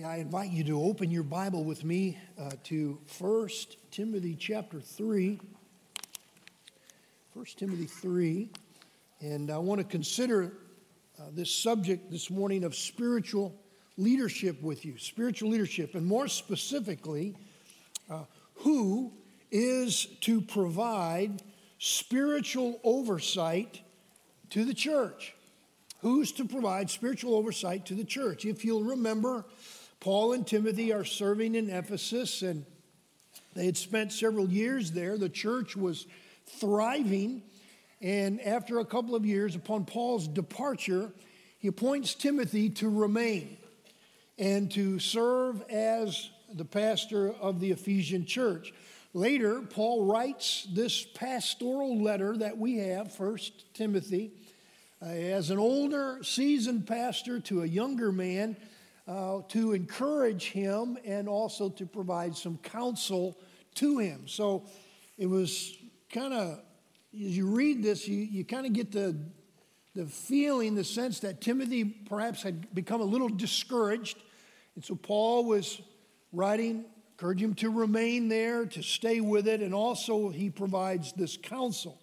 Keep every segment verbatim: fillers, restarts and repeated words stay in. Today, I invite you to open your Bible with me uh, to First Timothy chapter three. First Timothy three. And I want to consider uh, this subject this morning of spiritual leadership with you. Spiritual leadership. And more specifically, uh, who is to provide spiritual oversight to the church? Who's to provide spiritual oversight to the church? If you'll remember, Paul and Timothy are serving in Ephesus, and they had spent several years there. The church was thriving, and after a couple of years, upon Paul's departure, he appoints Timothy to remain and to serve as the pastor of the Ephesian church. Later, Paul writes this pastoral letter that we have, First Timothy, Uh, as an older, seasoned pastor to a younger man, uh, to encourage him and also to provide some counsel to him. So it was kind of, as you read this, you, you kind of get the, the feeling, the sense that Timothy perhaps had become a little discouraged. And so Paul was writing, encouraging him to remain there, to stay with it, and also he provides this counsel.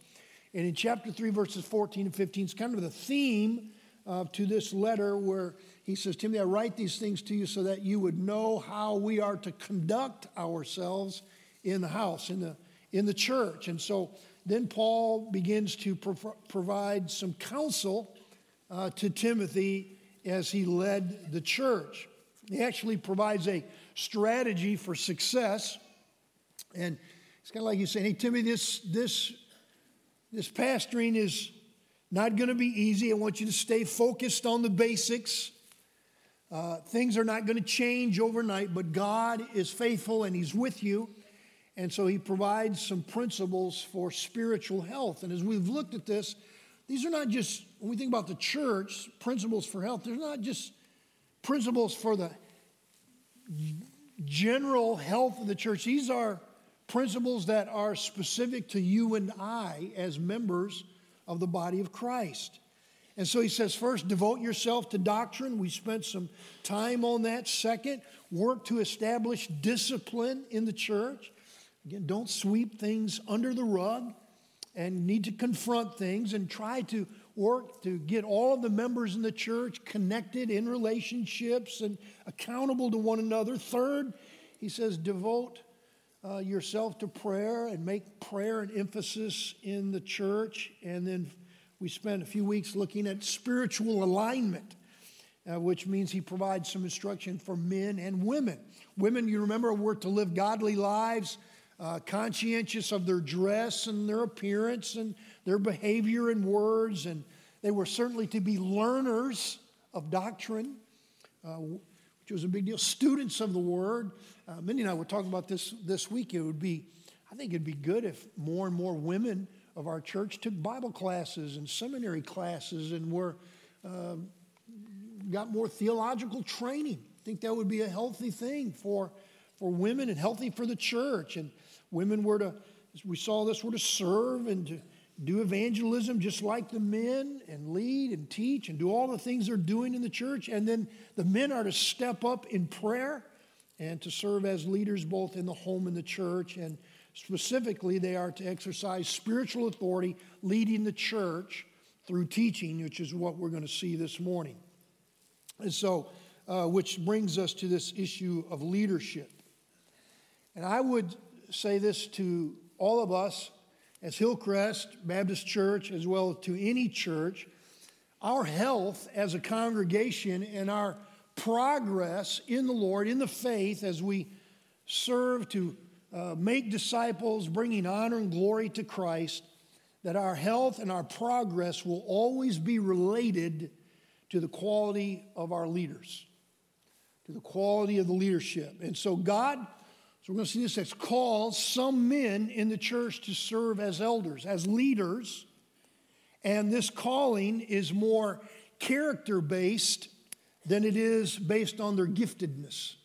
And in chapter three, verses fourteen and fifteen, it's kind of the theme uh, to this letter where he says, Timothy, I write these things to you so that you would know how we are to conduct ourselves in the house, in the, in the church. And so then Paul begins to pro- provide some counsel uh, to Timothy as he led the church. He actually provides a strategy for success. And it's kind of like he's saying, hey, Timothy, this this. This pastoring is not going to be easy. I want you to stay focused on the basics. Uh, things are not going to change overnight, but God is faithful and he's with you. And so he provides some principles for spiritual health. And as we've looked at this, these are not just, when we think about the church, principles for health, they're not just principles for the general health of the church. These are principles that are specific to you and I as members of the body of Christ. And so he says, first, devote yourself to doctrine. We spent some time on that. Second, work to establish discipline in the church. Again, don't sweep things under the rug and need to confront things and try to work to get all of the members in the church connected in relationships and accountable to one another. Third, he says, devote Uh, yourself to prayer and make prayer an emphasis in the church. And then we spent a few weeks looking at spiritual alignment, uh, which means he provides some instruction for men and women. Women, you remember, were to live godly lives, uh, conscientious of their dress and their appearance and their behavior and words. And they were certainly to be learners of doctrine, uh, which was a big deal, students of the word. Uh, Mindy and I were talking about this this week. It would be, I think it'd be good if more and more women of our church took Bible classes and seminary classes and were uh, got more theological training. I think that would be a healthy thing for for women and healthy for the church. And women were to, as we saw this, were to serve and to do evangelism just like the men and lead and teach and do all the things they're doing in the church. And then the men are to step up in prayer and to serve as leaders both in the home and the church. And specifically, they are to exercise spiritual authority, leading the church through teaching, which is what we're going to see this morning. And so, uh, which brings us to this issue of leadership. And I would say this to all of us as Hillcrest Baptist Church, as well as to any church, our health as a congregation and our progress in the Lord, in the faith, as we serve to uh, make disciples, bringing honor and glory to Christ, that our health and our progress will always be related to the quality of our leaders, to the quality of the leadership. And so God, so we're going to see this, as calls some men in the church to serve as elders, as leaders, and this calling is more character-based than it is based on their giftedness.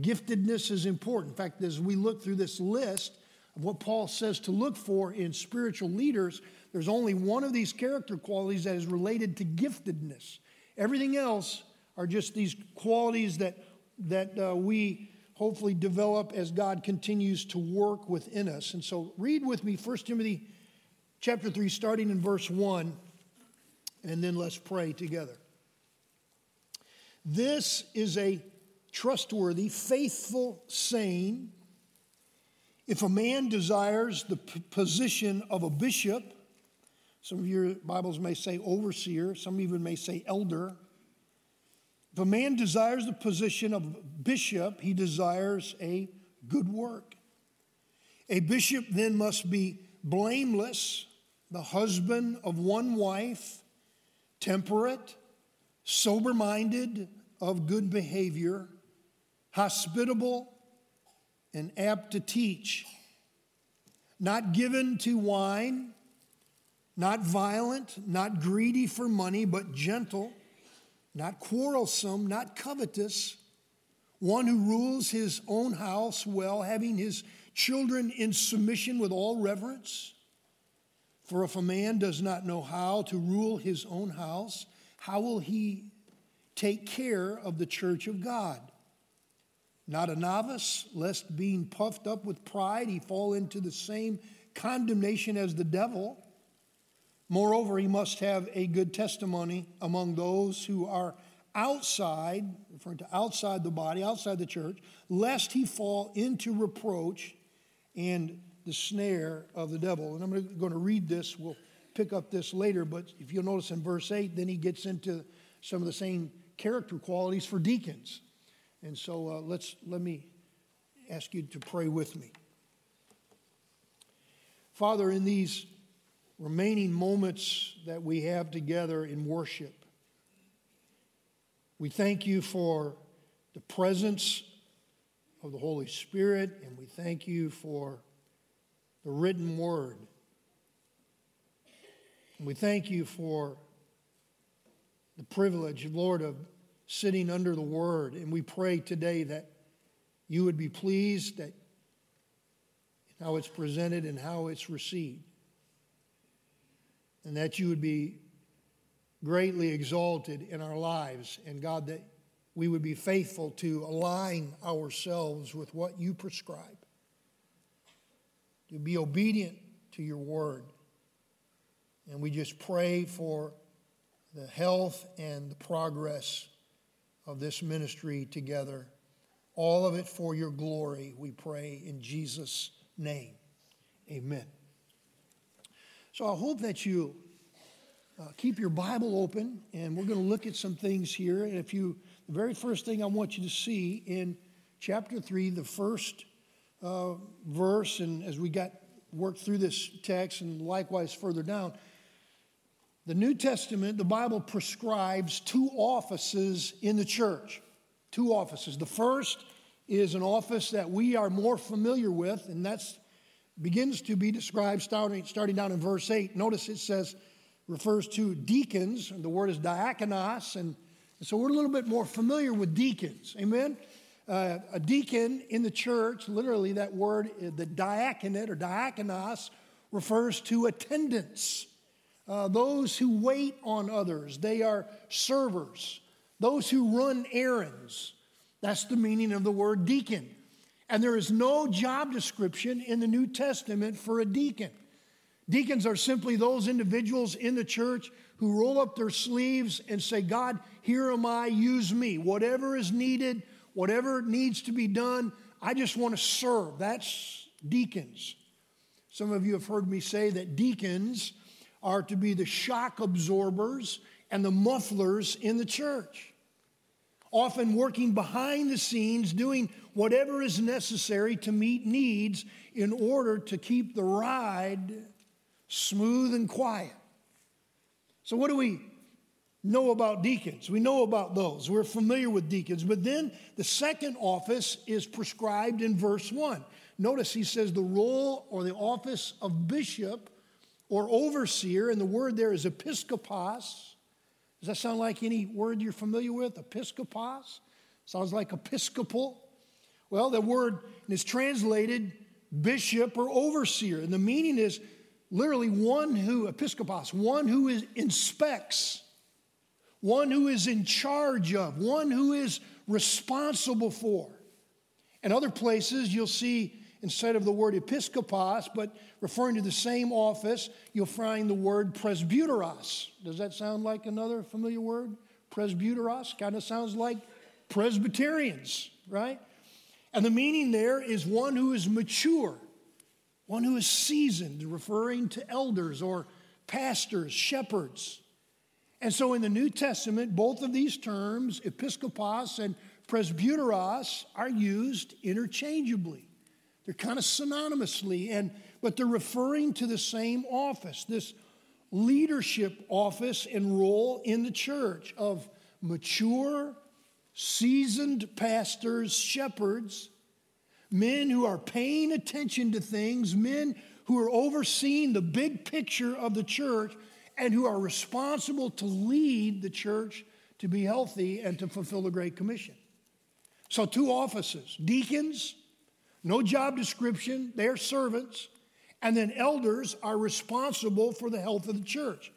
Giftedness is important. In fact, as we look through this list of what Paul says to look for in spiritual leaders, there's only one of these character qualities that is related to giftedness. Everything else are just these qualities that that uh, we hopefully develop as God continues to work within us. And so read with me First Timothy chapter three, starting in verse one, and then let's pray together. This is a trustworthy, faithful saying. If a man desires the p- position of a bishop, some of your Bibles may say overseer, some even may say elder. If a man desires the position of bishop, he desires a good work. A bishop then must be blameless, the husband of one wife, temperate, sober-minded, of good behavior, hospitable, and apt to teach, not given to wine, not violent, not greedy for money, but gentle, not quarrelsome, not covetous, one who rules his own house well, having his children in submission with all reverence. For if a man does not know how to rule his own house, how will he take care of the church of God? Not a novice, lest being puffed up with pride, he fall into the same condemnation as the devil. Moreover, he must have a good testimony among those who are outside, referring to outside the body, outside the church, lest he fall into reproach and the snare of the devil. And I'm going to read this. We'll pick up this later, but if you'll notice in verse eight, then he gets into some of the same character qualities for deacons. And so uh, let's let me ask you to pray with me. Father, in these remaining moments that we have together in worship, we thank you for the presence of the Holy Spirit, and we thank you for the written word. And we thank you for the privilege, Lord, of sitting under the word. And we pray today that you would be pleased that how it's presented and how it's received, and that you would be greatly exalted in our lives. And God, that we would be faithful to align ourselves with what you prescribe, to be obedient to your word. And we just pray for the health and the progress of this ministry together. All of it for your glory, we pray in Jesus' name. Amen. So I hope that you uh, keep your Bible open, and we're going to look at some things here. And if you, the very first thing I want you to see in chapter three, the first uh, verse, and as we got worked through this text and likewise further down, the New Testament, the Bible prescribes two offices in the church, two offices. The first is an office that we are more familiar with, and that begins to be described starting, starting down in verse eight. Notice it says, refers to deacons, and the word is diakonos, and so we're a little bit more familiar with deacons, amen? Uh, a deacon in the church, literally that word, the diaconate or diakonos, refers to attendance. Uh, those who wait on others, they are servers. Those who run errands, that's the meaning of the word deacon. And there is no job description in the New Testament for a deacon. Deacons are simply those individuals in the church who roll up their sleeves and say, God, here am I, use me. Whatever is needed, whatever needs to be done, I just want to serve. That's deacons. Some of you have heard me say that deacons are to be the shock absorbers and the mufflers in the church, often working behind the scenes, doing whatever is necessary to meet needs in order to keep the ride smooth and quiet. So what do we know about deacons? We know about those. We're familiar with deacons. But then the second office is prescribed in verse one. Notice he says the role or the office of bishop or overseer, and the word there is episkopos. Does that sound like any word you're familiar with? Episkopos? Sounds like episcopal. Well, the word is translated bishop or overseer, and the meaning is literally one who, episkopos, one who is, inspects, one who is in charge of, one who is responsible for. In other places, you'll see instead of the word episkopos, but referring to the same office, you'll find the word presbyteros. Does that sound like another familiar word? Presbyteros kind of sounds like Presbyterians, right? And the meaning there is one who is mature, one who is seasoned, referring to elders or pastors, shepherds. And so in the New Testament, both of these terms, episkopos and presbyteros, are used interchangeably. They're kind of synonymously, and but they're referring to the same office, this leadership office and role in the church of mature, seasoned pastors, shepherds, men who are paying attention to things, men who are overseeing the big picture of the church and who are responsible to lead the church to be healthy and to fulfill the Great Commission. So two offices, deacons, no job description, they're servants, and then elders are responsible for the health of the church.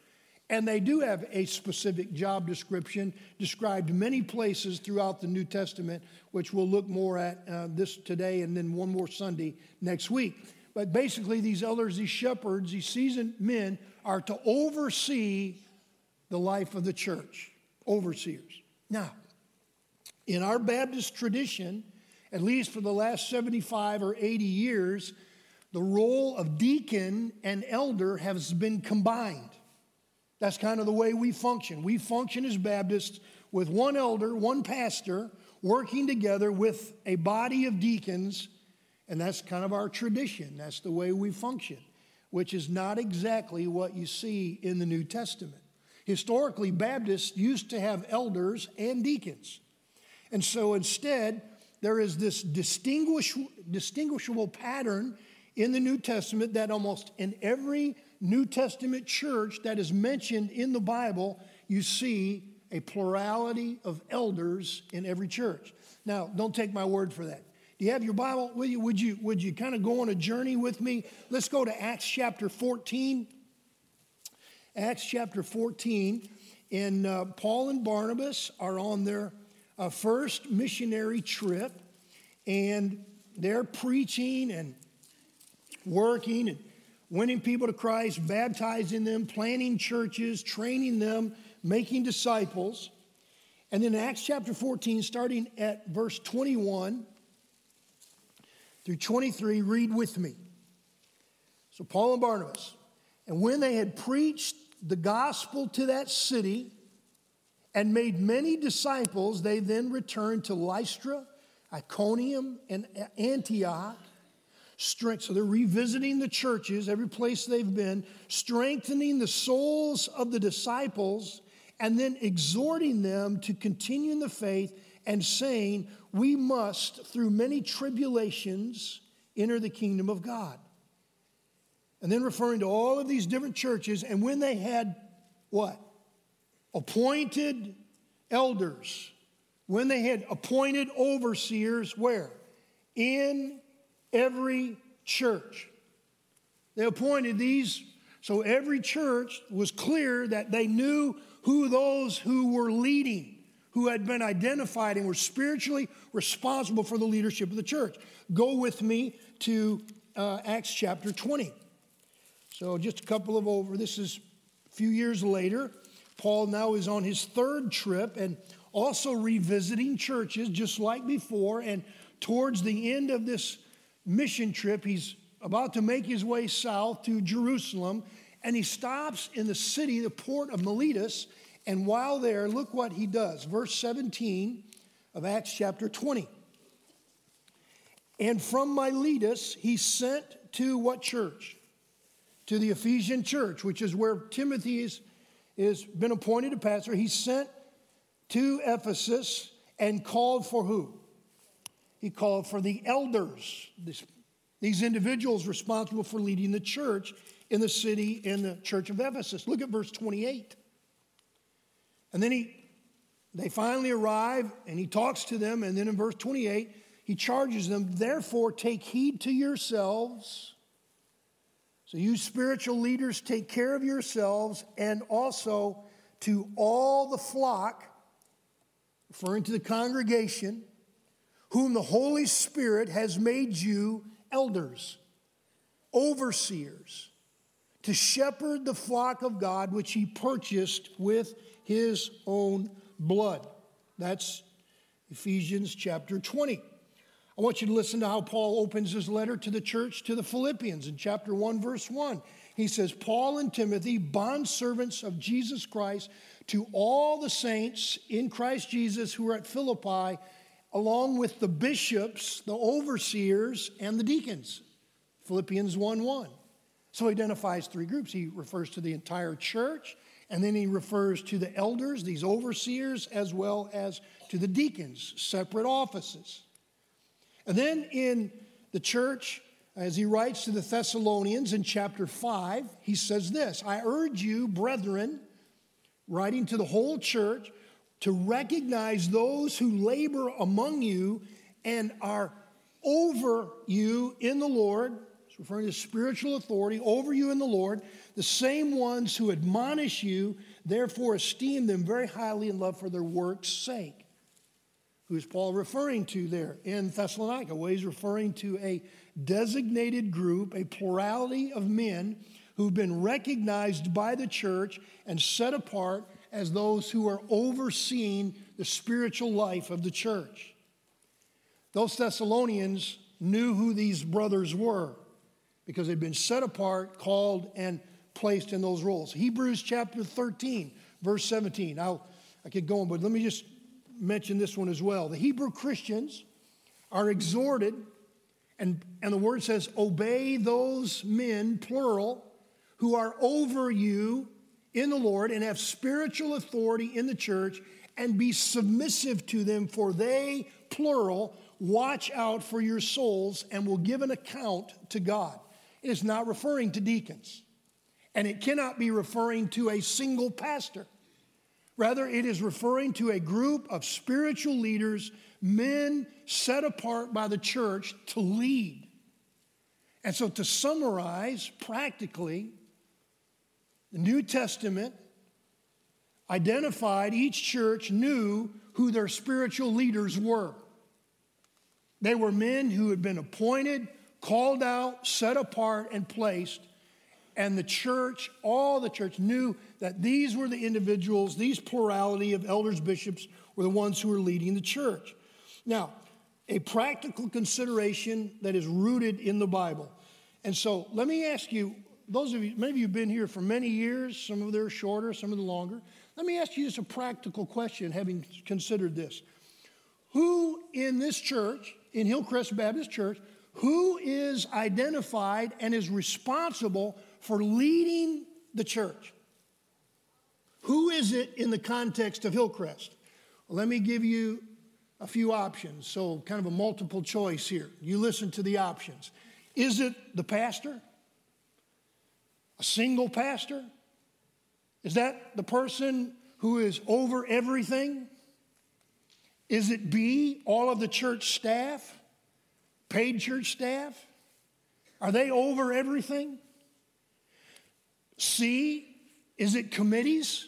And they do have a specific job description described many places throughout the New Testament, which we'll look more at uh, this today and then one more Sunday next week. But basically, these elders, these shepherds, these seasoned men are to oversee the life of the church, overseers. Now, in our Baptist tradition, at least for the last seventy-five or eighty years, the role of deacon and elder has been combined. That's kind of the way we function. We function as Baptists with one elder, one pastor, working together with a body of deacons, and that's kind of our tradition. That's the way we function, which is not exactly what you see in the New Testament. Historically, Baptists used to have elders and deacons, and so instead, there is this distinguishable pattern in the New Testament that almost in every New Testament church that is mentioned in the Bible, you see a plurality of elders in every church. Now, don't take my word for that. Do you have your Bible? Would you, would you, would you kind of go on a journey with me? Let's go to Acts chapter fourteen. Acts chapter fourteen. And uh, Paul and Barnabas are on their A first missionary trip, and they're preaching and working and winning people to Christ, baptizing them, planting churches, training them, making disciples. And then Acts chapter fourteen, starting at verse twenty-one through twenty-three, read with me. So Paul and Barnabas, and when they had preached the gospel to that city and made many disciples, they then returned to Lystra, Iconium, and Antioch. Strength, so they're revisiting the churches, every place they've been, strengthening the souls of the disciples, and then exhorting them to continue in the faith and saying, we must, through many tribulations, enter the kingdom of God. And then referring to all of these different churches, and when they had what? Appointed elders, when they had appointed overseers, where? In every church. They appointed these, so every church was clear that they knew who those who were leading, who had been identified and were spiritually responsible for the leadership of the church. Go with me to uh, Acts chapter twenty. So just a couple of over, this is a few years later. Paul now is on his third trip and also revisiting churches just like before. And towards the end of this mission trip, he's about to make his way south to Jerusalem. And he stops in the city, the port of Miletus. And while there, look what he does. Verse seventeen of Acts chapter twenty. And from Miletus, he sent to what church? To the Ephesian church, which is where Timothy is. Has been appointed a pastor. He sent to Ephesus and called for who? He called for the elders, this, these individuals responsible for leading the church in the city, in the church of Ephesus. Look at verse twenty-eight. And then he, they finally arrive, and he talks to them, and then in verse twenty-eight, he charges them, therefore take heed to yourselves. So you spiritual leaders, take care of yourselves and also to all the flock referring to the congregation, whom the Holy Spirit has made you elders, overseers, to shepherd the flock of God which he purchased with his own blood. That's Ephesians chapter twenty. I want you to listen to how Paul opens his letter to the church to the Philippians in chapter one, verse one. He says, Paul and Timothy, bondservants of Jesus Christ, to all the saints in Christ Jesus who are at Philippi, along with the bishops, the overseers, and the deacons. Philippians one one. So he identifies three groups. He refers to the entire church, and then he refers to the elders, these overseers, as well as to the deacons, separate offices. And then in the church, as he writes to the Thessalonians in chapter five, he says this, I urge you, brethren, writing to the whole church, to recognize those who labor among you and are over you in the Lord. It's referring to spiritual authority, over you in the Lord, the same ones who admonish you, therefore esteem them very highly in love for their work's sake. Who is Paul referring to there in Thessalonica? Well, he's referring to a designated group, a plurality of men who've been recognized by the church and set apart as those who are overseeing the spiritual life of the church. Those Thessalonians knew who these brothers were because they'd been set apart, called, and placed in those roles. Hebrews chapter thirteen, verse seventeen. I'll, I could go on, but let me just mention this one as well. The Hebrew Christians are exhorted, and, and the word says, obey those men, plural, who are over you in the Lord and have spiritual authority in the church, and be submissive to them, for they, plural, watch out for your souls and will give an account to God. It is not referring to deacons, and it cannot be referring to a single pastor. Rather, it is referring to a group of spiritual leaders, men set apart by the church to lead. And so to summarize practically, the New Testament identified each church knew who their spiritual leaders were. They were men who had been appointed, called out, set apart, and placed. And the church, all the church knew that these were the individuals, these plurality of elders, bishops, were the ones who were leading the church. Now, a practical consideration that is rooted in the Bible. And so let me ask you, those of you, many of you have been here for many years, some of them are shorter, some of them longer. Let me ask you just a practical question, having considered this. Who in this church, in Hillcrest Baptist Church, who is identified and is responsible for leading the church? Who is it in the context of Hillcrest? Well, let me give you a few options. So kind of a multiple choice here. You listen to the options. Is it the pastor? A single pastor? Is that the person who is over everything? Is it B, all of the church staff? Paid church staff? Are they over everything? C, is it committees?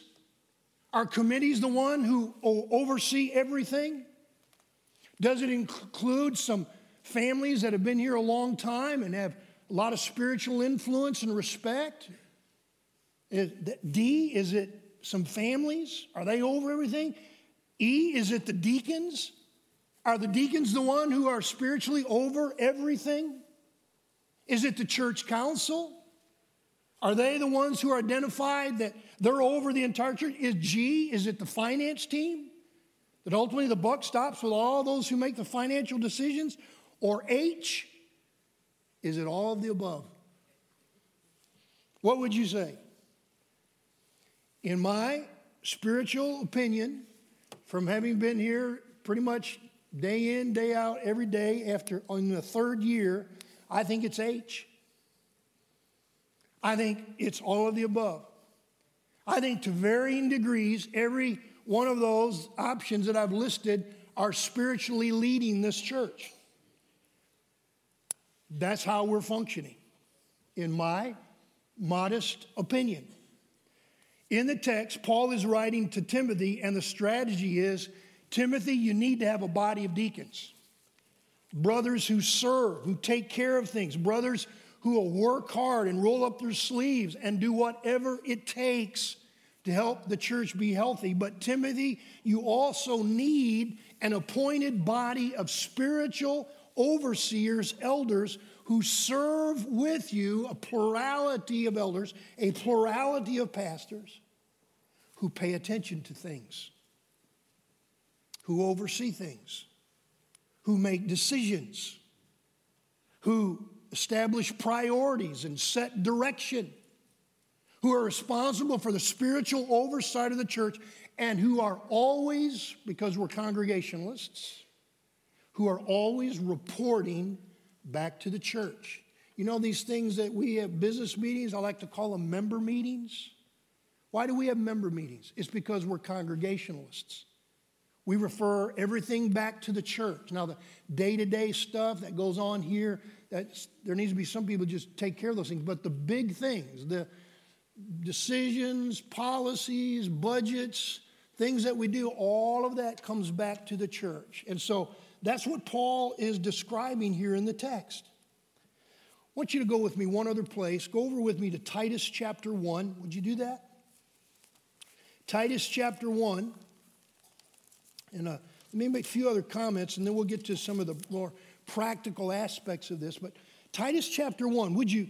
Are committees the one who oversee everything? Does it include some families that have been here a long time and have a lot of spiritual influence and respect? D, is it some families? Are they over everything? E, is it the deacons? Are the deacons the one who are spiritually over everything? Is it the church council? Are they the ones who are identified that they're over the entire church? Is G, is it the finance team? That ultimately the buck stops with all those who make the financial decisions? Or H, is it all of the above? What would you say? In my spiritual opinion, from having been here pretty much day in, day out, every day after on the third year, I think it's H. I think it's all of the above. I think to varying degrees, every one of those options that I've listed are spiritually leading this church. That's how we're functioning, in my modest opinion. In the text, Paul is writing to Timothy, and the strategy is Timothy, you need to have a body of deacons. Brothers who serve, who take care of things. Brothers who will work hard and roll up their sleeves and do whatever it takes to help the church be healthy. But Timothy, you also need an appointed body of spiritual overseers, elders, who serve with you, a plurality of elders, a plurality of pastors who pay attention to things, who oversee things, who make decisions, who establish priorities and set direction, who are responsible for the spiritual oversight of the church, and who are always, because we're congregationalists, who are always reporting back to the church. You know, these things that we have, business meetings, I like to call them member meetings. Why do we have member meetings? It's because we're congregationalists. We refer everything back to the church. Now, the day-to-day stuff that goes on here, that's, there needs to be some people just take care of those things. But the big things, the decisions, policies, budgets, things that we do, all of that comes back to the church. And so that's what Paul is describing here in the text. I want you to go with me one other place. Go over with me to Titus chapter one. Would you do that? Titus chapter one. And uh, let me make a few other comments, and then we'll get to some of the more practical aspects of this. But Titus chapter one, would you?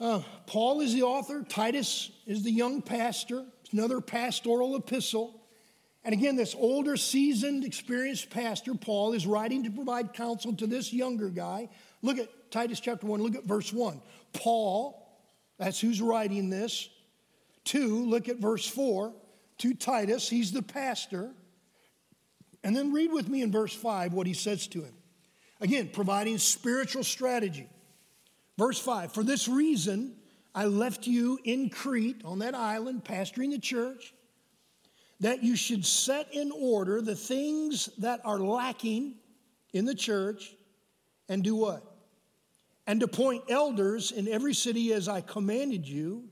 Uh, Paul is the author. Titus is the young pastor. It's another pastoral epistle. And again, this older, seasoned, experienced pastor, Paul, is writing to provide counsel to this younger guy. Look at Titus chapter one. Look at verse one. Paul, that's who's writing this. Two, look at verse four. To Titus, he's the pastor. And then read with me in verse five what he says to him. Again, providing spiritual strategy. Verse five, for this reason I left you in Crete, on that island, pastoring the church, that you should set in order the things that are lacking in the church and do what? And appoint elders in every city as I commanded you.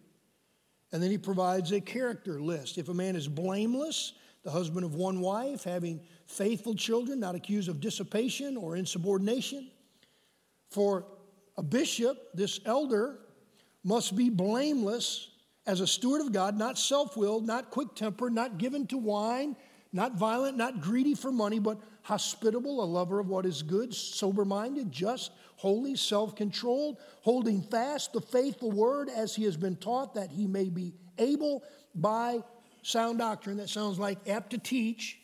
And then he provides a character list. If a man is blameless, the husband of one wife, having faithful children, not accused of dissipation or insubordination. For a bishop, this elder, must be blameless as a steward of God, not self-willed, not quick-tempered, not given to wine, not violent, not greedy for money, but hospitable, a lover of what is good, sober-minded, just, holy, self-controlled, holding fast the faithful word as he has been taught, that he may be able by sound doctrine, that sounds like apt to teach,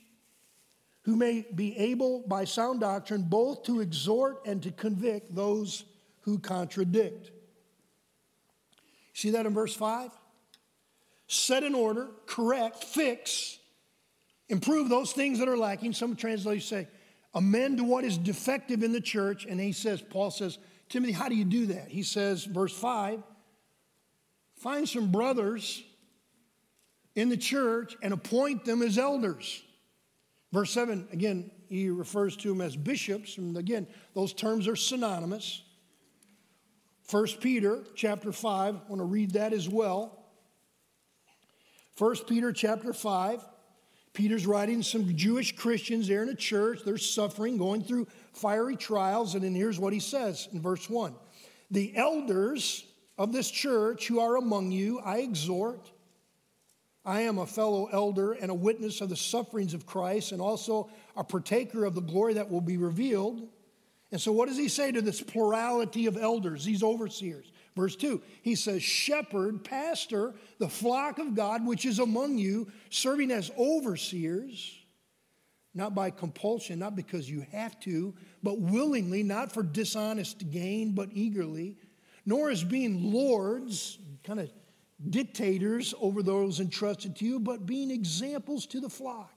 who may be able by sound doctrine both to exhort and to convict those who contradict. See that in verse five? Set in order, correct, fix, improve those things that are lacking. Some translators say, amend to what is defective in the church. And he says, Paul says, Timothy, how do you do that? He says, verse five, find some brothers in the church and appoint them as elders. Verse seven, again, he refers to them as bishops. And again, those terms are synonymous. First Peter chapter five, I want to read that as well. First Peter chapter five, Peter's writing some Jewish Christians there in a church. They're suffering, going through fiery trials. And then here's what he says in verse one. The elders of this church who are among you, I exhort, I am a fellow elder and a witness of the sufferings of Christ and also a partaker of the glory that will be revealed. And so what does he say to this plurality of elders, these overseers? Verse two, he says, shepherd, pastor, the flock of God which is among you, serving as overseers, not by compulsion, not because you have to, but willingly, not for dishonest gain, but eagerly, nor as being lords, kind of dictators over those entrusted to you, but being examples to the flock.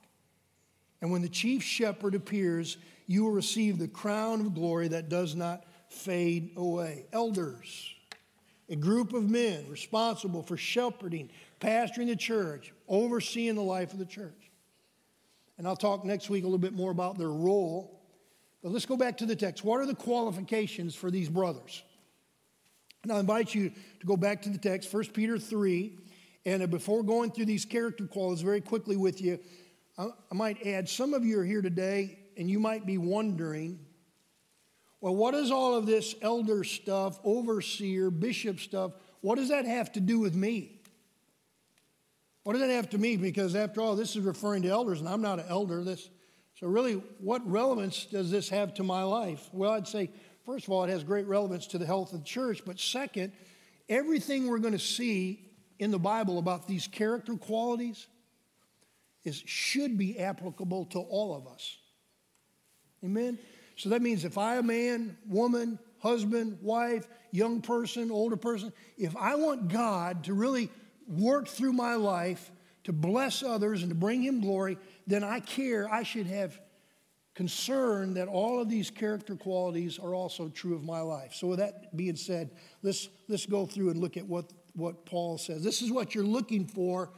And when the chief shepherd appears, you will receive the crown of glory that does not fade away. Elders, a group of men responsible for shepherding, pastoring the church, overseeing the life of the church. And I'll talk next week a little bit more about their role. But let's go back to the text. What are the qualifications for these brothers? And I invite you to go back to the text, First Peter three. And before going through these character qualities very quickly with you, I might add, some of you are here today and you might be wondering, well, what does all of this elder stuff, overseer, bishop stuff, what does that have to do with me? What does that have to me? Because after all, this is referring to elders, and I'm not an elder. This, so really, what relevance does this have to my life? Well, I'd say, first of all, it has great relevance to the health of the church. But second, everything we're going to see in the Bible about these character qualities is should be applicable to all of us. Amen? So that means if I, a man, woman, husband, wife, young person, older person, if I want God to really work through my life to bless others and to bring him glory, then I care, I should have concern that all of these character qualities are also true of my life. So with that being said, let's, let's go through and look at what, what Paul says. This is what you're looking for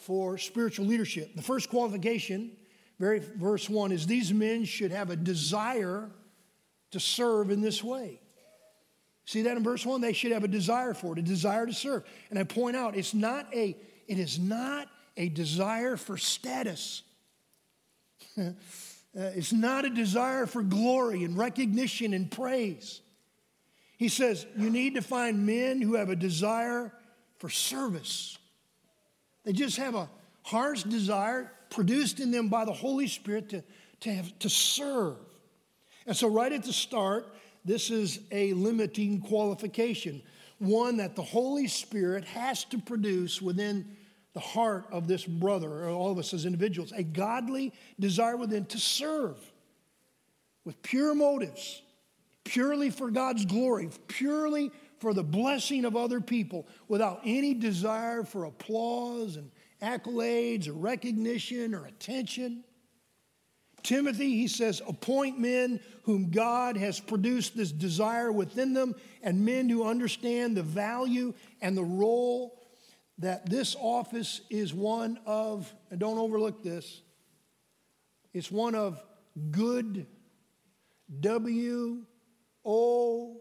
for spiritual leadership. The first qualification, very verse one, is these men should have a desire to serve in this way. See that in verse one? They should have a desire for it, a desire to serve. And I point out, it's not a, it is not a desire for status. It's not a desire for glory and recognition and praise. He says, you need to find men who have a desire for service. They just have a heart's desire produced in them by the Holy Spirit to, to, have, to serve. And so right at the start, this is a limiting qualification, one that the Holy Spirit has to produce within the heart of this brother, or all of us as individuals, a godly desire within to serve with pure motives, purely for God's glory, purely for the blessing of other people, without any desire for applause and accolades or recognition or attention. Timothy, he says, appoint men whom God has produced this desire within them, and men who understand the value and the role that this office is one of, and don't overlook this, it's one of good, W O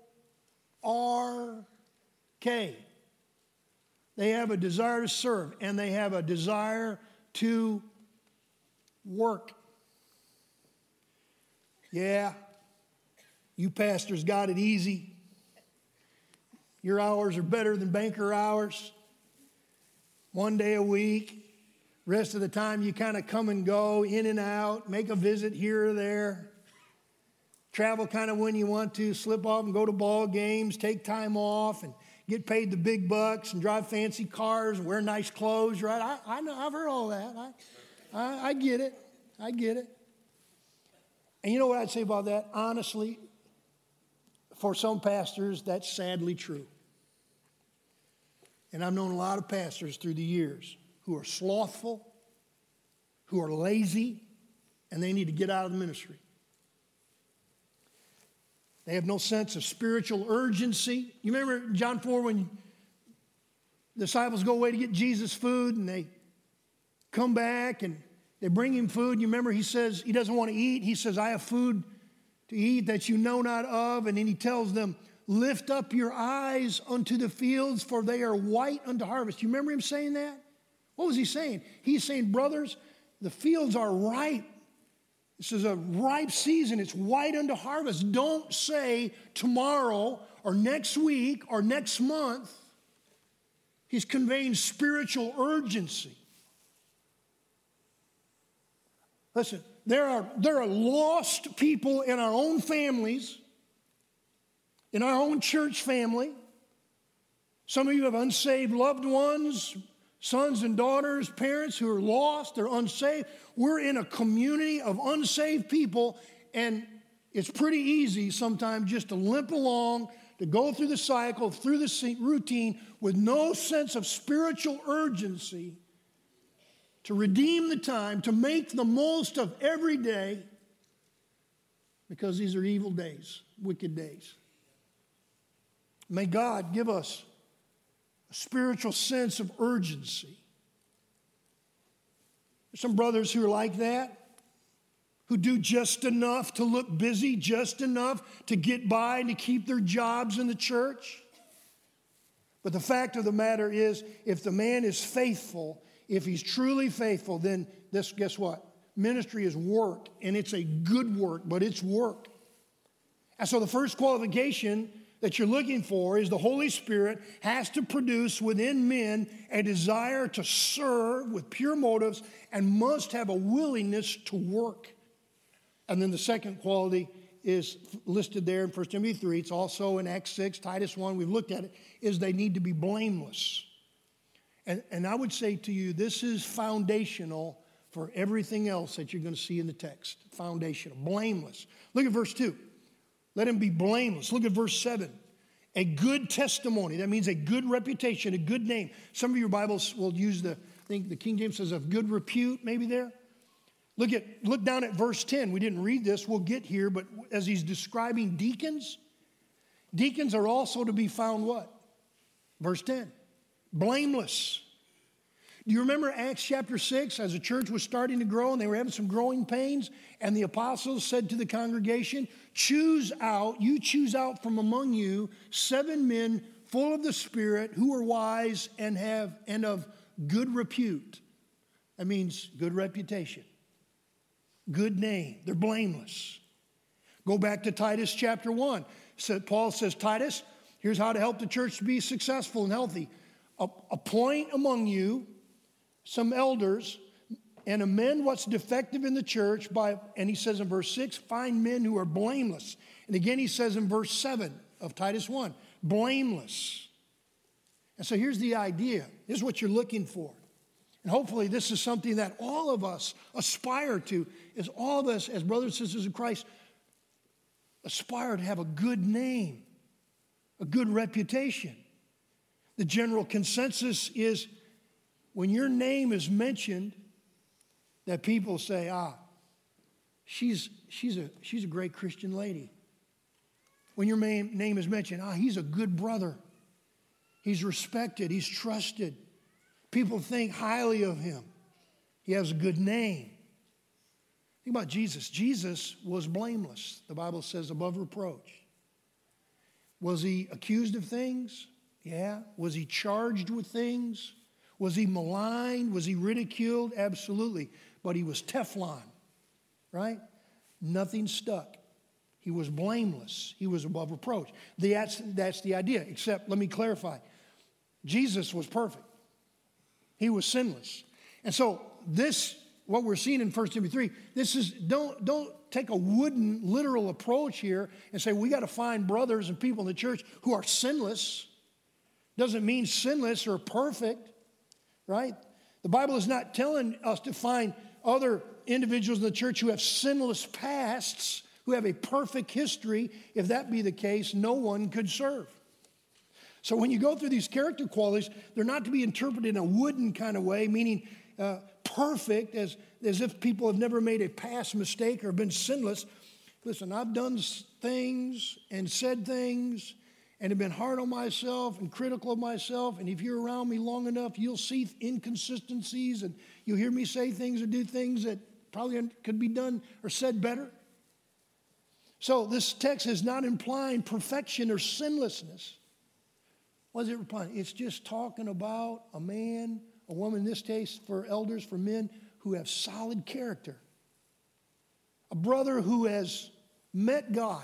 R K. They have a desire to serve, and they have a desire to work. Yeah, you pastors got it easy. Your hours are better than banker hours. One day a week. Rest of the time you kind of come and go, in and out, make a visit here or there. Travel kind of when you want to, slip off and go to ball games, take time off and get paid the big bucks and drive fancy cars, wear nice clothes, right? I, I know, I've heard all that. I, I, I get it. I get it. And you know what I'd say about that? Honestly, for some pastors, that's sadly true. And I've known a lot of pastors through the years who are slothful, who are lazy, and they need to get out of the ministry. They have no sense of spiritual urgency. You remember John four when the disciples go away to get Jesus food and they come back and they bring him food. You remember he says he doesn't want to eat. He says, I have food to eat that you know not of. And then he tells them, lift up your eyes unto the fields, for they are white unto harvest. You remember him saying that? What was he saying? He's saying, brothers, the fields are ripe. This is a ripe season. It's white unto harvest. Don't say tomorrow or next week or next month. He's conveying spiritual urgency. Listen, there are, there are lost people in our own families, in our own church family. Some of you have unsaved loved ones, sons and daughters, parents who are lost, they're unsaved. We're in a community of unsaved people, and it's pretty easy sometimes just to limp along, to go through the cycle, through the routine, with no sense of spiritual urgency to redeem the time, to make the most of every day, because these are evil days, wicked days. May God give us a spiritual sense of urgency. There's some brothers who are like that, who do just enough to look busy, just enough to get by and to keep their jobs in the church. But the fact of the matter is, if the man is faithful, if he's truly faithful, then, this, guess what? Ministry is work, and it's a good work, but it's work. And so the first qualification that you're looking for is the Holy Spirit has to produce within men a desire to serve with pure motives and must have a willingness to work. And then the second quality is listed there in First Timothy three. It's also in Acts six, Titus one, we've looked at it, is they need to be blameless. And, and I would say to you, this is foundational for everything else that you're going to see in the text. Foundational, blameless. Look at verse two. Let him be blameless. Look at verse seven. A good testimony. That means a good reputation, a good name. Some of your Bibles will use the, I think the King James says of good repute maybe there. Look at look down at verse ten. We didn't read this. We'll get here, but as he's describing deacons, deacons are also to be found what? Verse ten. Blameless. Do you remember Acts chapter six as the church was starting to grow and they were having some growing pains and the apostles said to the congregation, choose out, you choose out from among you seven men full of the Spirit who are wise and have and of good repute. That means good reputation, good name. They're blameless. Go back to Titus chapter one. So Paul says, Titus, here's how to help the church to be successful and healthy. Appoint among you some elders, and amend what's defective in the church by, and he says in verse six, find men who are blameless. And again, he says in verse seven of Titus one, blameless. And so here's the idea. Here's what you're looking for. And hopefully this is something that all of us aspire to, is all of us as brothers and sisters in Christ aspire to have a good name, a good reputation. The general consensus is, when your name is mentioned, that people say, ah, she's, she's, a, she's a great Christian lady. When your name is mentioned, ah, he's a good brother. He's respected. He's trusted. People think highly of him. He has a good name. Think about Jesus. Jesus was blameless, the Bible says, above reproach. Was he accused of things? Yeah. Was he charged with things? Was he maligned? Was he ridiculed? Absolutely. But he was Teflon, right? Nothing stuck. He was blameless. He was above reproach. That's, that's the idea, except let me clarify. Jesus was perfect. He was sinless. And so this, what we're seeing in First Timothy three, this is, don't, don't take a wooden, literal approach here and say, we got to find brothers and people in the church who are sinless. Doesn't mean sinless or perfect. Right? The Bible is not telling us to find other individuals in the church who have sinless pasts, who have a perfect history. If that be the case, no one could serve. So when you go through these character qualities, they're not to be interpreted in a wooden kind of way, meaning uh, perfect, as, as if people have never made a past mistake or been sinless. Listen, I've done things and said things and have been hard on myself and critical of myself. And if you're around me long enough, you'll see inconsistencies and you'll hear me say things or do things that probably could be done or said better. So this text is not implying perfection or sinlessness. What is it implying? It's just talking about a man, a woman in this case, for elders, for men who have solid character. A brother who has met God,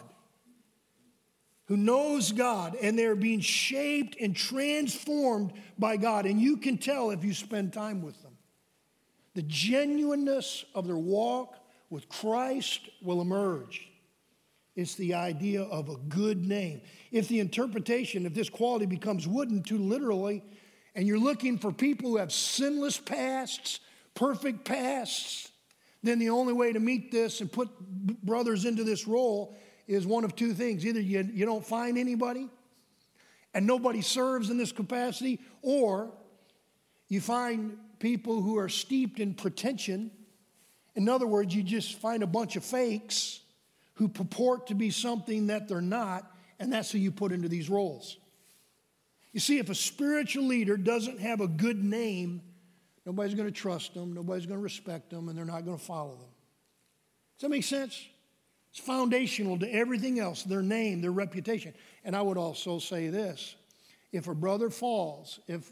who knows God, and they're being shaped and transformed by God. And you can tell if you spend time with them. The genuineness of their walk with Christ will emerge. It's the idea of a good name. If the interpretation, if this quality becomes wooden too literally, and you're looking for people who have sinless pasts, perfect pasts, then the only way to meet this and put brothers into this role is one of two things. Either you, you don't find anybody and nobody serves in this capacity, or you find people who are steeped in pretension. In other words, you just find a bunch of fakes who purport to be something that they're not, and that's who you put into these roles. You see, if a spiritual leader doesn't have a good name, nobody's going to trust them, nobody's going to respect them, and they're not going to follow them. Does that make sense? It's foundational to everything else, their name, their reputation. And I would also say this, if a brother falls, if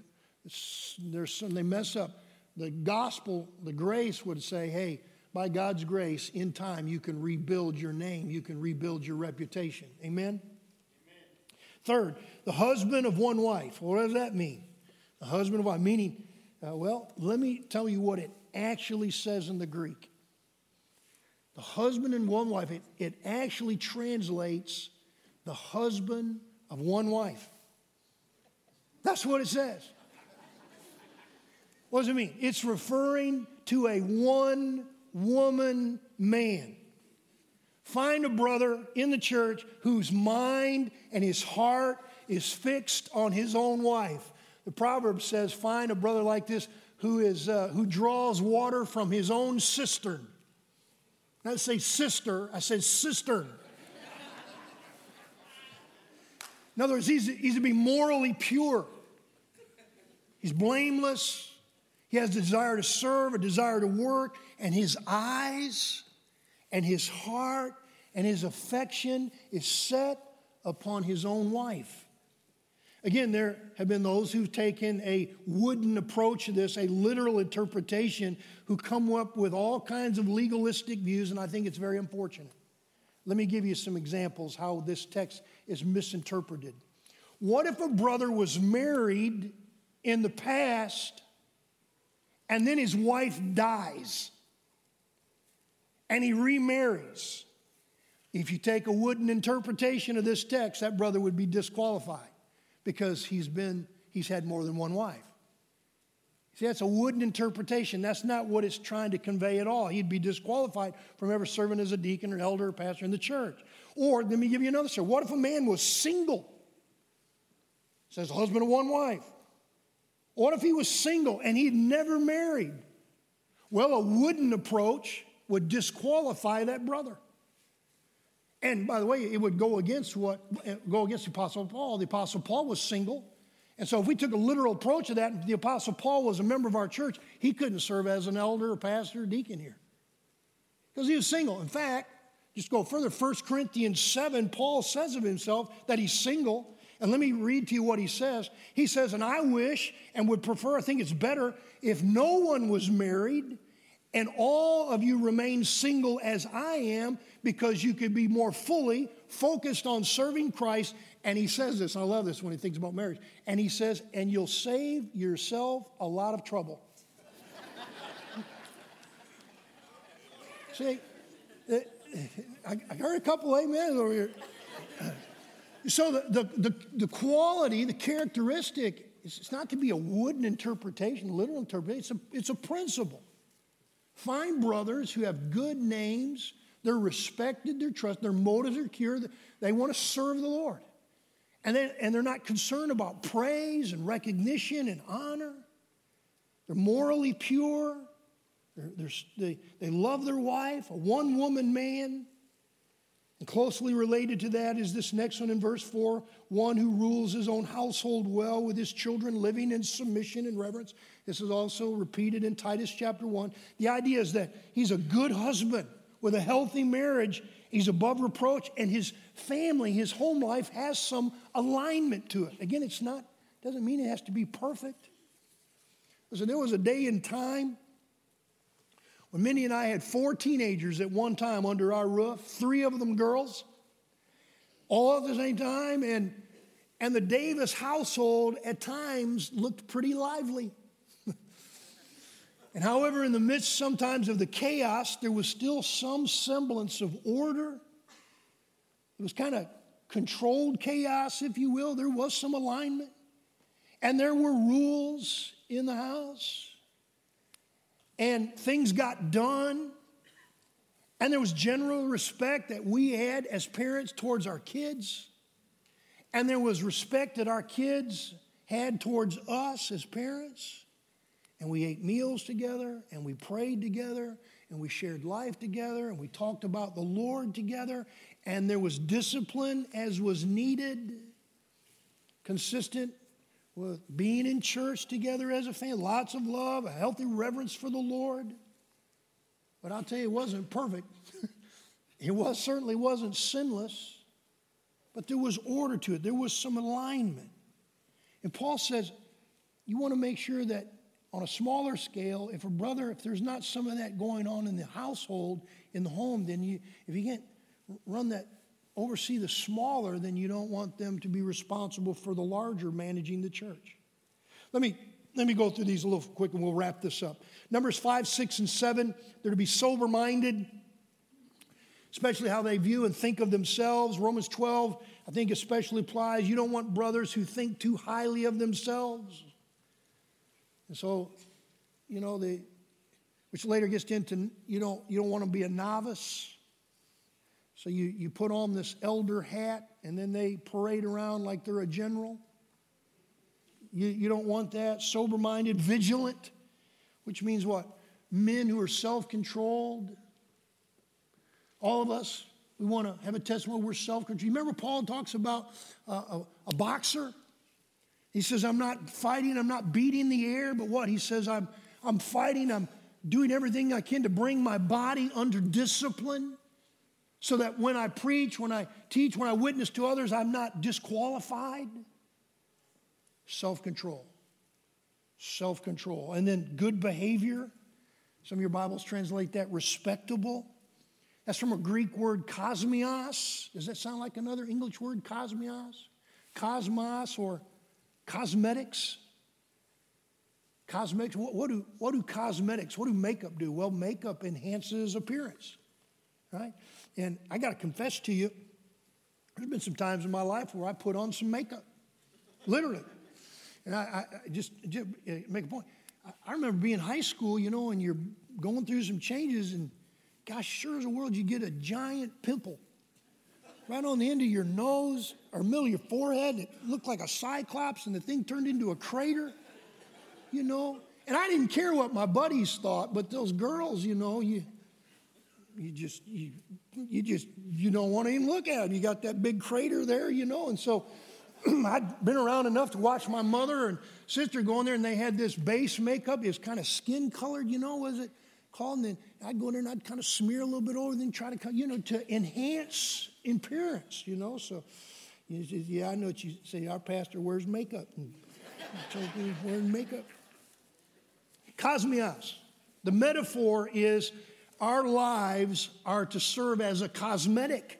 they mess up, the gospel, the grace would say, hey, by God's grace, in time, you can rebuild your name. You can rebuild your reputation. Amen? Amen. Third, the husband of one wife. What does that mean? The husband of one wife. Meaning, uh, well, let me tell you what it actually says in the Greek. The husband and one wife, it, it actually translates the husband of one wife. That's what it says. What does it mean? It's referring to a one woman man. Find a brother in the church whose mind and his heart is fixed on his own wife. The proverb says, find a brother like this who is uh, who draws water from his own cistern. I didn't say sister, I said cistern. In other words, he's, he's to be morally pure. He's blameless. He has a desire to serve, a desire to work, and his eyes and his heart and his affection is set upon his own wife. Again, there have been those who've taken a wooden approach to this, a literal interpretation, who come up with all kinds of legalistic views, and I think it's very unfortunate. Let me give you some examples how this text is misinterpreted. What if a brother was married in the past and then his wife dies and he remarries? If you take a wooden interpretation of this text, that brother would be disqualified, because he's been, he's had more than one wife. See, that's a wooden interpretation. That's not what it's trying to convey at all. He'd be disqualified from ever serving as a deacon or elder or pastor in the church. Or let me give you another story. What if a man was single? It says husband of one wife. What if he was single and he'd never married? Well, a wooden approach would disqualify that brother. And by the way, it would go against what go against the Apostle Paul. The Apostle Paul was single. And so if we took a literal approach to that, the Apostle Paul was a member of our church, he couldn't serve as an elder or pastor or deacon here because he was single. In fact, just go further, First Corinthians seven, Paul says of himself that he's single. And let me read to you what he says. He says, and I wish and would prefer, I think it's better, if no one was married and all of you remain single as I am, because you could be more fully focused on serving Christ. And he says this, and I love this when he thinks about marriage. And he says, and you'll save yourself a lot of trouble. See, I heard a couple amens over here. So the, the, the, the quality, the characteristic, it's not to be a wooden interpretation, literal interpretation. It's a, it's a principle. Find brothers who have good names. They're respected, they're trusted, their motives are pure. They want to serve the Lord. And, they, and they're not concerned about praise and recognition and honor. They're morally pure. They're, they're, they, they love their wife, a one-woman man. And closely related to that is this next one in verse four, one who rules his own household well with his children, living in submission and reverence. This is also repeated in Titus chapter one. The idea is that he's a good husband. With a healthy marriage, he's above reproach, and his family, his home life has some alignment to it. Again, it's not, doesn't mean it has to be perfect. Listen, there was a day in time when Mindy and I had four teenagers at one time under our roof, three of them girls, all at the same time, and, and the Davis household at times looked pretty lively. And however, in the midst sometimes of the chaos, there was still some semblance of order. It was kind of controlled chaos, if you will. There was some alignment. And there were rules in the house. And things got done. And there was general respect that we had as parents towards our kids. And there was respect that our kids had towards us as parents. And we ate meals together, and we prayed together, and we shared life together, and we talked about the Lord together, and there was discipline as was needed, consistent with being in church together as a family, lots of love, a healthy reverence for the Lord. But I'll tell you, it wasn't perfect. It was certainly wasn't sinless, but there was order to it. There was some alignment. And Paul says, you want to make sure that on a smaller scale, if a brother, if there's not some of that going on in the household, in the home, then you, if you can't run that, oversee the smaller, then you don't want them to be responsible for the larger managing the church. Let me let me go through these a little quick and we'll wrap this up. Numbers five, six, and seven, they're to be sober-minded, especially how they view and think of themselves. Romans twelve, I think especially applies. You don't want brothers who think too highly of themselves. And so, you know, the which later gets into you don't you don't want to be a novice. So you, you put on this elder hat and then they parade around like they're a general. You, you don't want that. Sober-minded, vigilant, which means what? Men who are self-controlled. All of us, we want to have a testimony where we're self-controlled. You remember Paul talks about uh, a, a boxer? He says, I'm not fighting, I'm not beating the air, but what? He says, I'm, I'm fighting, I'm doing everything I can to bring my body under discipline so that when I preach, when I teach, when I witness to others, I'm not disqualified. Self-control. Self-control. And then good behavior. Some of your Bibles translate that respectable. That's from a Greek word, cosmios. Does that sound like another English word, cosmios? Cosmos or cosmetics. Cosmetics. What, what do, what do cosmetics, what do makeup do? Well, makeup enhances appearance, right? And I got to confess to you, there's been some times in my life where I put on some makeup, literally. And I, I just, just make a point. I remember being in high school, you know, and you're going through some changes and gosh, sure as a world, you get a giant pimple right on the end of your nose or middle of your forehead. It looked like a cyclops, and the thing turned into a crater, you know. And I didn't care what my buddies thought, but those girls, you know, you you just you, you just you don't want to even look at them. You got that big crater there, you know. And so I'd been around enough to watch my mother and sister go in there, and they had this base makeup. It was kind of skin colored, you know, was it? Call and then I'd go in there and I'd kind of smear a little bit over, then try to, you know, to enhance appearance, you know. So, you say, yeah, I know what you say. Our pastor wears makeup. And he's wearing makeup. Cosmios. The metaphor is our lives are to serve as a cosmetic.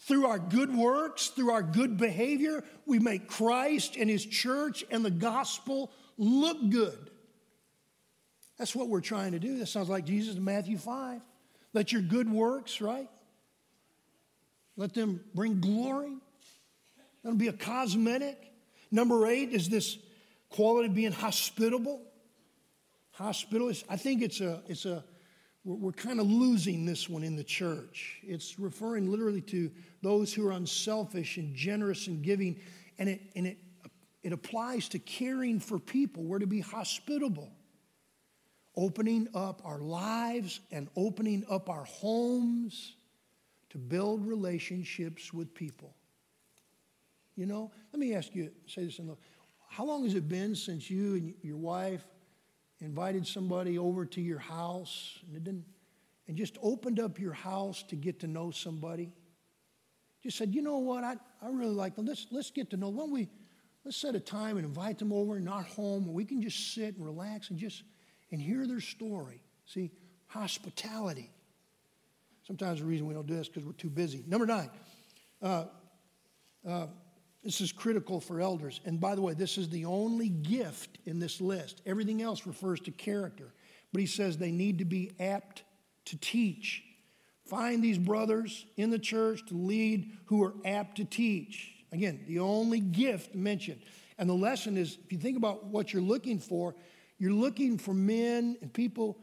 Through our good works, through our good behavior, we make Christ and his church and the gospel look good. That's what we're trying to do. That sounds like Jesus in Matthew five. Let your good works, right? Let them bring glory. Let them be a cosmetic. Number eight is this quality of being hospitable. Hospitable. I think it's a, it's a, we're, we're kind of losing this one in the church. It's referring literally to those who are unselfish and generous and giving, and it, and it, it applies to caring for people. We're to be hospitable. Opening up our lives and opening up our homes to build relationships with people. You know, let me ask you, say this in love. How long has it been since you and your wife invited somebody over to your house and it didn't, and just opened up your house to get to know somebody? Just said, you know what, I, I really like them. Let's let's get to know them. Why don't we let's set a time and invite them over in our home where we can just sit and relax and just and hear their story. See, hospitality. Sometimes the reason we don't do this is because we're too busy. Number nine, uh, uh, this is critical for elders. And by the way, this is the only gift in this list. Everything else refers to character. But he says they need to be apt to teach. Find these brothers in the church to lead who are apt to teach. Again, the only gift mentioned. And the lesson is, if you think about what you're looking for, you're looking for men and people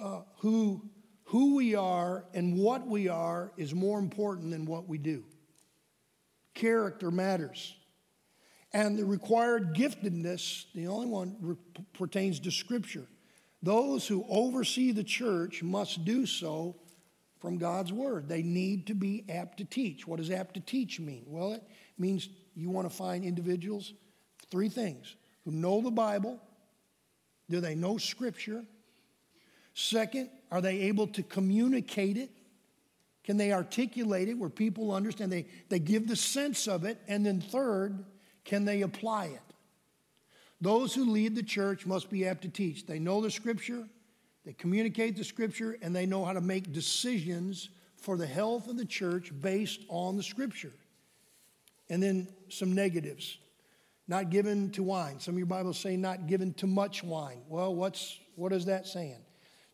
uh, who who we are and what we are is more important than what we do. Character matters. And the required giftedness, the only one re- pertains to Scripture. Those who oversee the church must do so from God's Word. They need to be apt to teach. What does apt to teach mean? Well, it means you want to find individuals, three things, who know the Bible. Do they know Scripture? Second, are they able to communicate it? Can they articulate it where people understand? They, they give the sense of it. And then third, can they apply it? Those who lead the church must be apt to teach. They know the Scripture, they communicate the Scripture, and they know how to make decisions for the health of the church based on the Scripture. And then some negatives. Not given to wine. Some of your Bibles say not given to much wine. Well, what's what is that saying?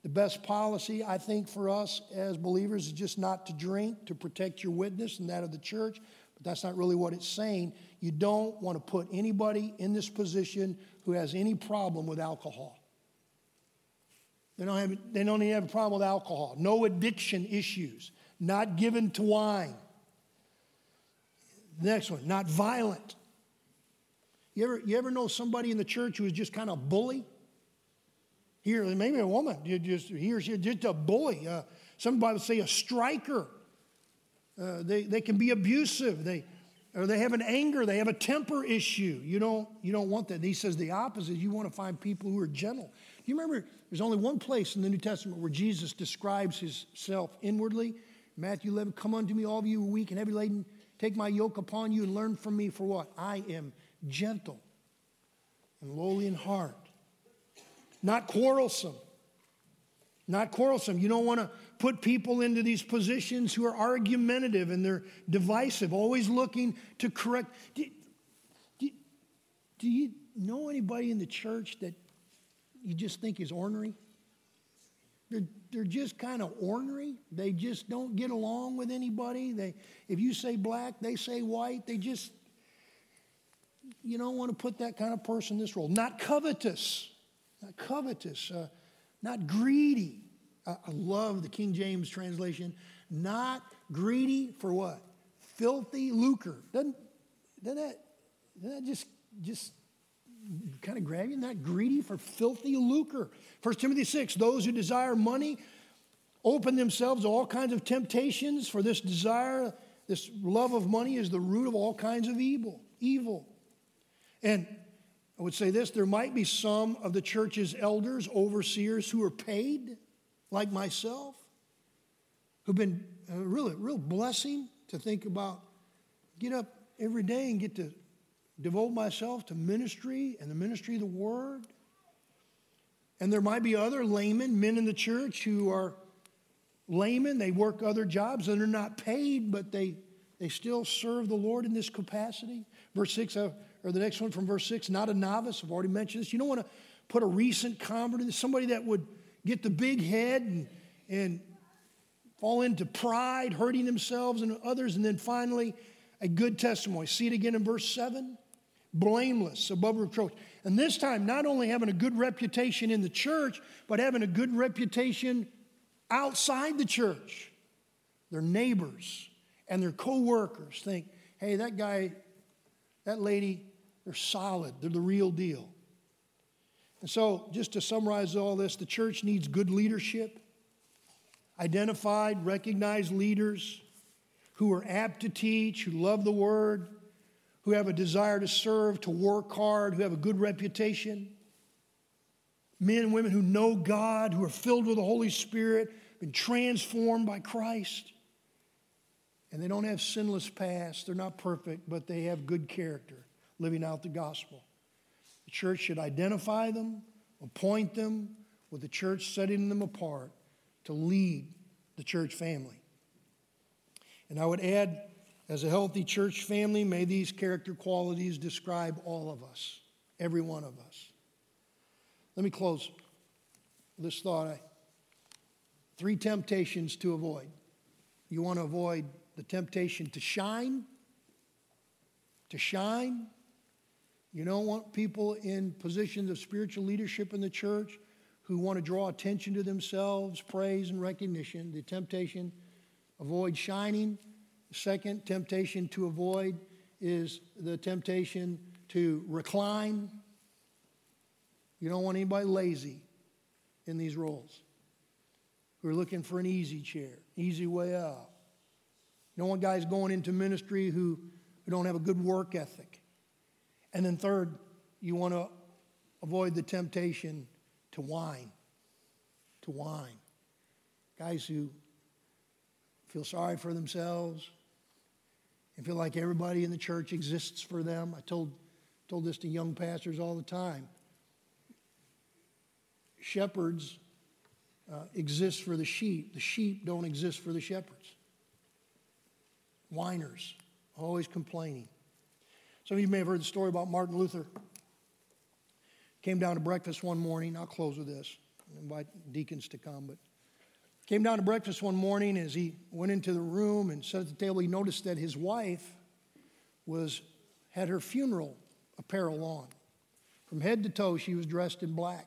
The best policy, I think, for us as believers is just not to drink, to protect your witness and that of the church. But that's not really what it's saying. You don't want to put anybody in this position who has any problem with alcohol. They don't have, they don't even have a problem with alcohol. No addiction issues. Not given to wine. Next one, not violent. You ever, you ever know somebody in the church who is just kind of a bully? Here, maybe a woman, you just, he or she, just a bully. Uh, somebody would say a striker. Uh, they, they can be abusive. They, or they have an anger. They have a temper issue. You don't, you don't want that. And he says the opposite. You want to find people who are gentle. You remember there's only one place in the New Testament where Jesus describes himself inwardly. Matthew eleven, come unto me, all of you who are weak and heavy laden. Take my yoke upon you and learn from me, for what? I am gentle and lowly in heart. Not quarrelsome. Not quarrelsome. You don't want to put people into these positions who are argumentative and they're divisive, always looking to correct. Do, do, do you know anybody in the church that you just think is ornery? They're, they're just kind of ornery. They just don't get along with anybody. They, if you say black, they say white. They just, you don't want to put that kind of person in this role. Not covetous. Not covetous, uh, not greedy. I, I love the King James translation. Not greedy for what? Filthy lucre. Doesn't, doesn't, that, doesn't that just just kind of grab you? Not greedy for filthy lucre. First Timothy six, those who desire money open themselves to all kinds of temptations, for this desire, this love of money is the root of all kinds of evil. Evil. And I would say this, there might be some of the church's elders, overseers, who are paid, like myself, who've been a real, real blessing to think about, get up every day and get to devote myself to ministry and the ministry of the Word. And there might be other laymen, men in the church who are laymen. They work other jobs and they're not paid, but they, they still serve the Lord in this capacity. Verse six, I Or the next one from verse six, not a novice. I've already mentioned this. You don't want to put a recent convert in this, somebody that would get the big head and, and fall into pride, hurting themselves and others. And then finally, a good testimony. See it again in verse seven. Blameless, above reproach. And this time, not only having a good reputation in the church, but having a good reputation outside the church. Their neighbors and their co-workers think, hey, that guy, that lady, they're solid. They're the real deal. And so, just to summarize all this, the church needs good leadership, identified, recognized leaders who are apt to teach, who love the Word, who have a desire to serve, to work hard, who have a good reputation, men and women who know God, who are filled with the Holy Spirit, been transformed by Christ. And they don't have sinless past. They're not perfect, but they have good character, living out the gospel. The church should identify them, appoint them, with the church setting them apart to lead the church family. And I would add, as a healthy church family, may these character qualities describe all of us, every one of us. Let me close with this thought. Three temptations to avoid. You want to avoid the temptation to shine, to shine. You don't want people in positions of spiritual leadership in the church who want to draw attention to themselves, praise and recognition. The temptation, avoid shining. The second temptation to avoid is the temptation to recline. You don't want anybody lazy in these roles who are looking for an easy chair, easy way out. You don't want guys going into ministry who, who don't have a good work ethic. And then third, you want to avoid the temptation to whine, to whine. Guys who feel sorry for themselves and feel like everybody in the church exists for them. I told told this to young pastors all the time. Shepherds uh, exist for the sheep. The sheep don't exist for the shepherds. Whiners, always complaining. Some of you may have heard the story about Martin Luther. Came down to breakfast one morning. I'll close with this. I invite deacons to come, but came down to breakfast one morning. As he went into the room and sat at the table, he noticed that his wife was had her funeral apparel on. From head to toe, she was dressed in black.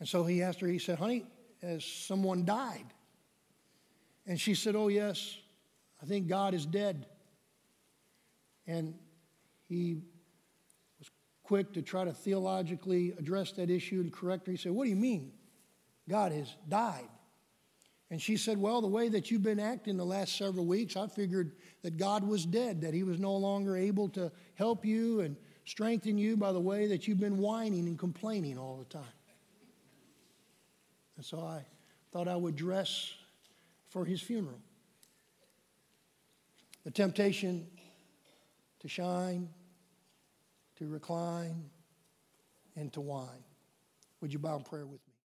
And so he asked her, he said, "Honey, has someone died?" And she said, "Oh, yes, I think God is dead." And he was quick to try to theologically address that issue and correct her. He said, "What do you mean God has died?" And she said, "Well, the way that you've been acting the last several weeks, I figured that God was dead, that he was no longer able to help you and strengthen you by the way that you've been whining and complaining all the time. And so I thought I would dress for his funeral." The temptation to shine, to recline, and to whine. Would you bow in prayer with me?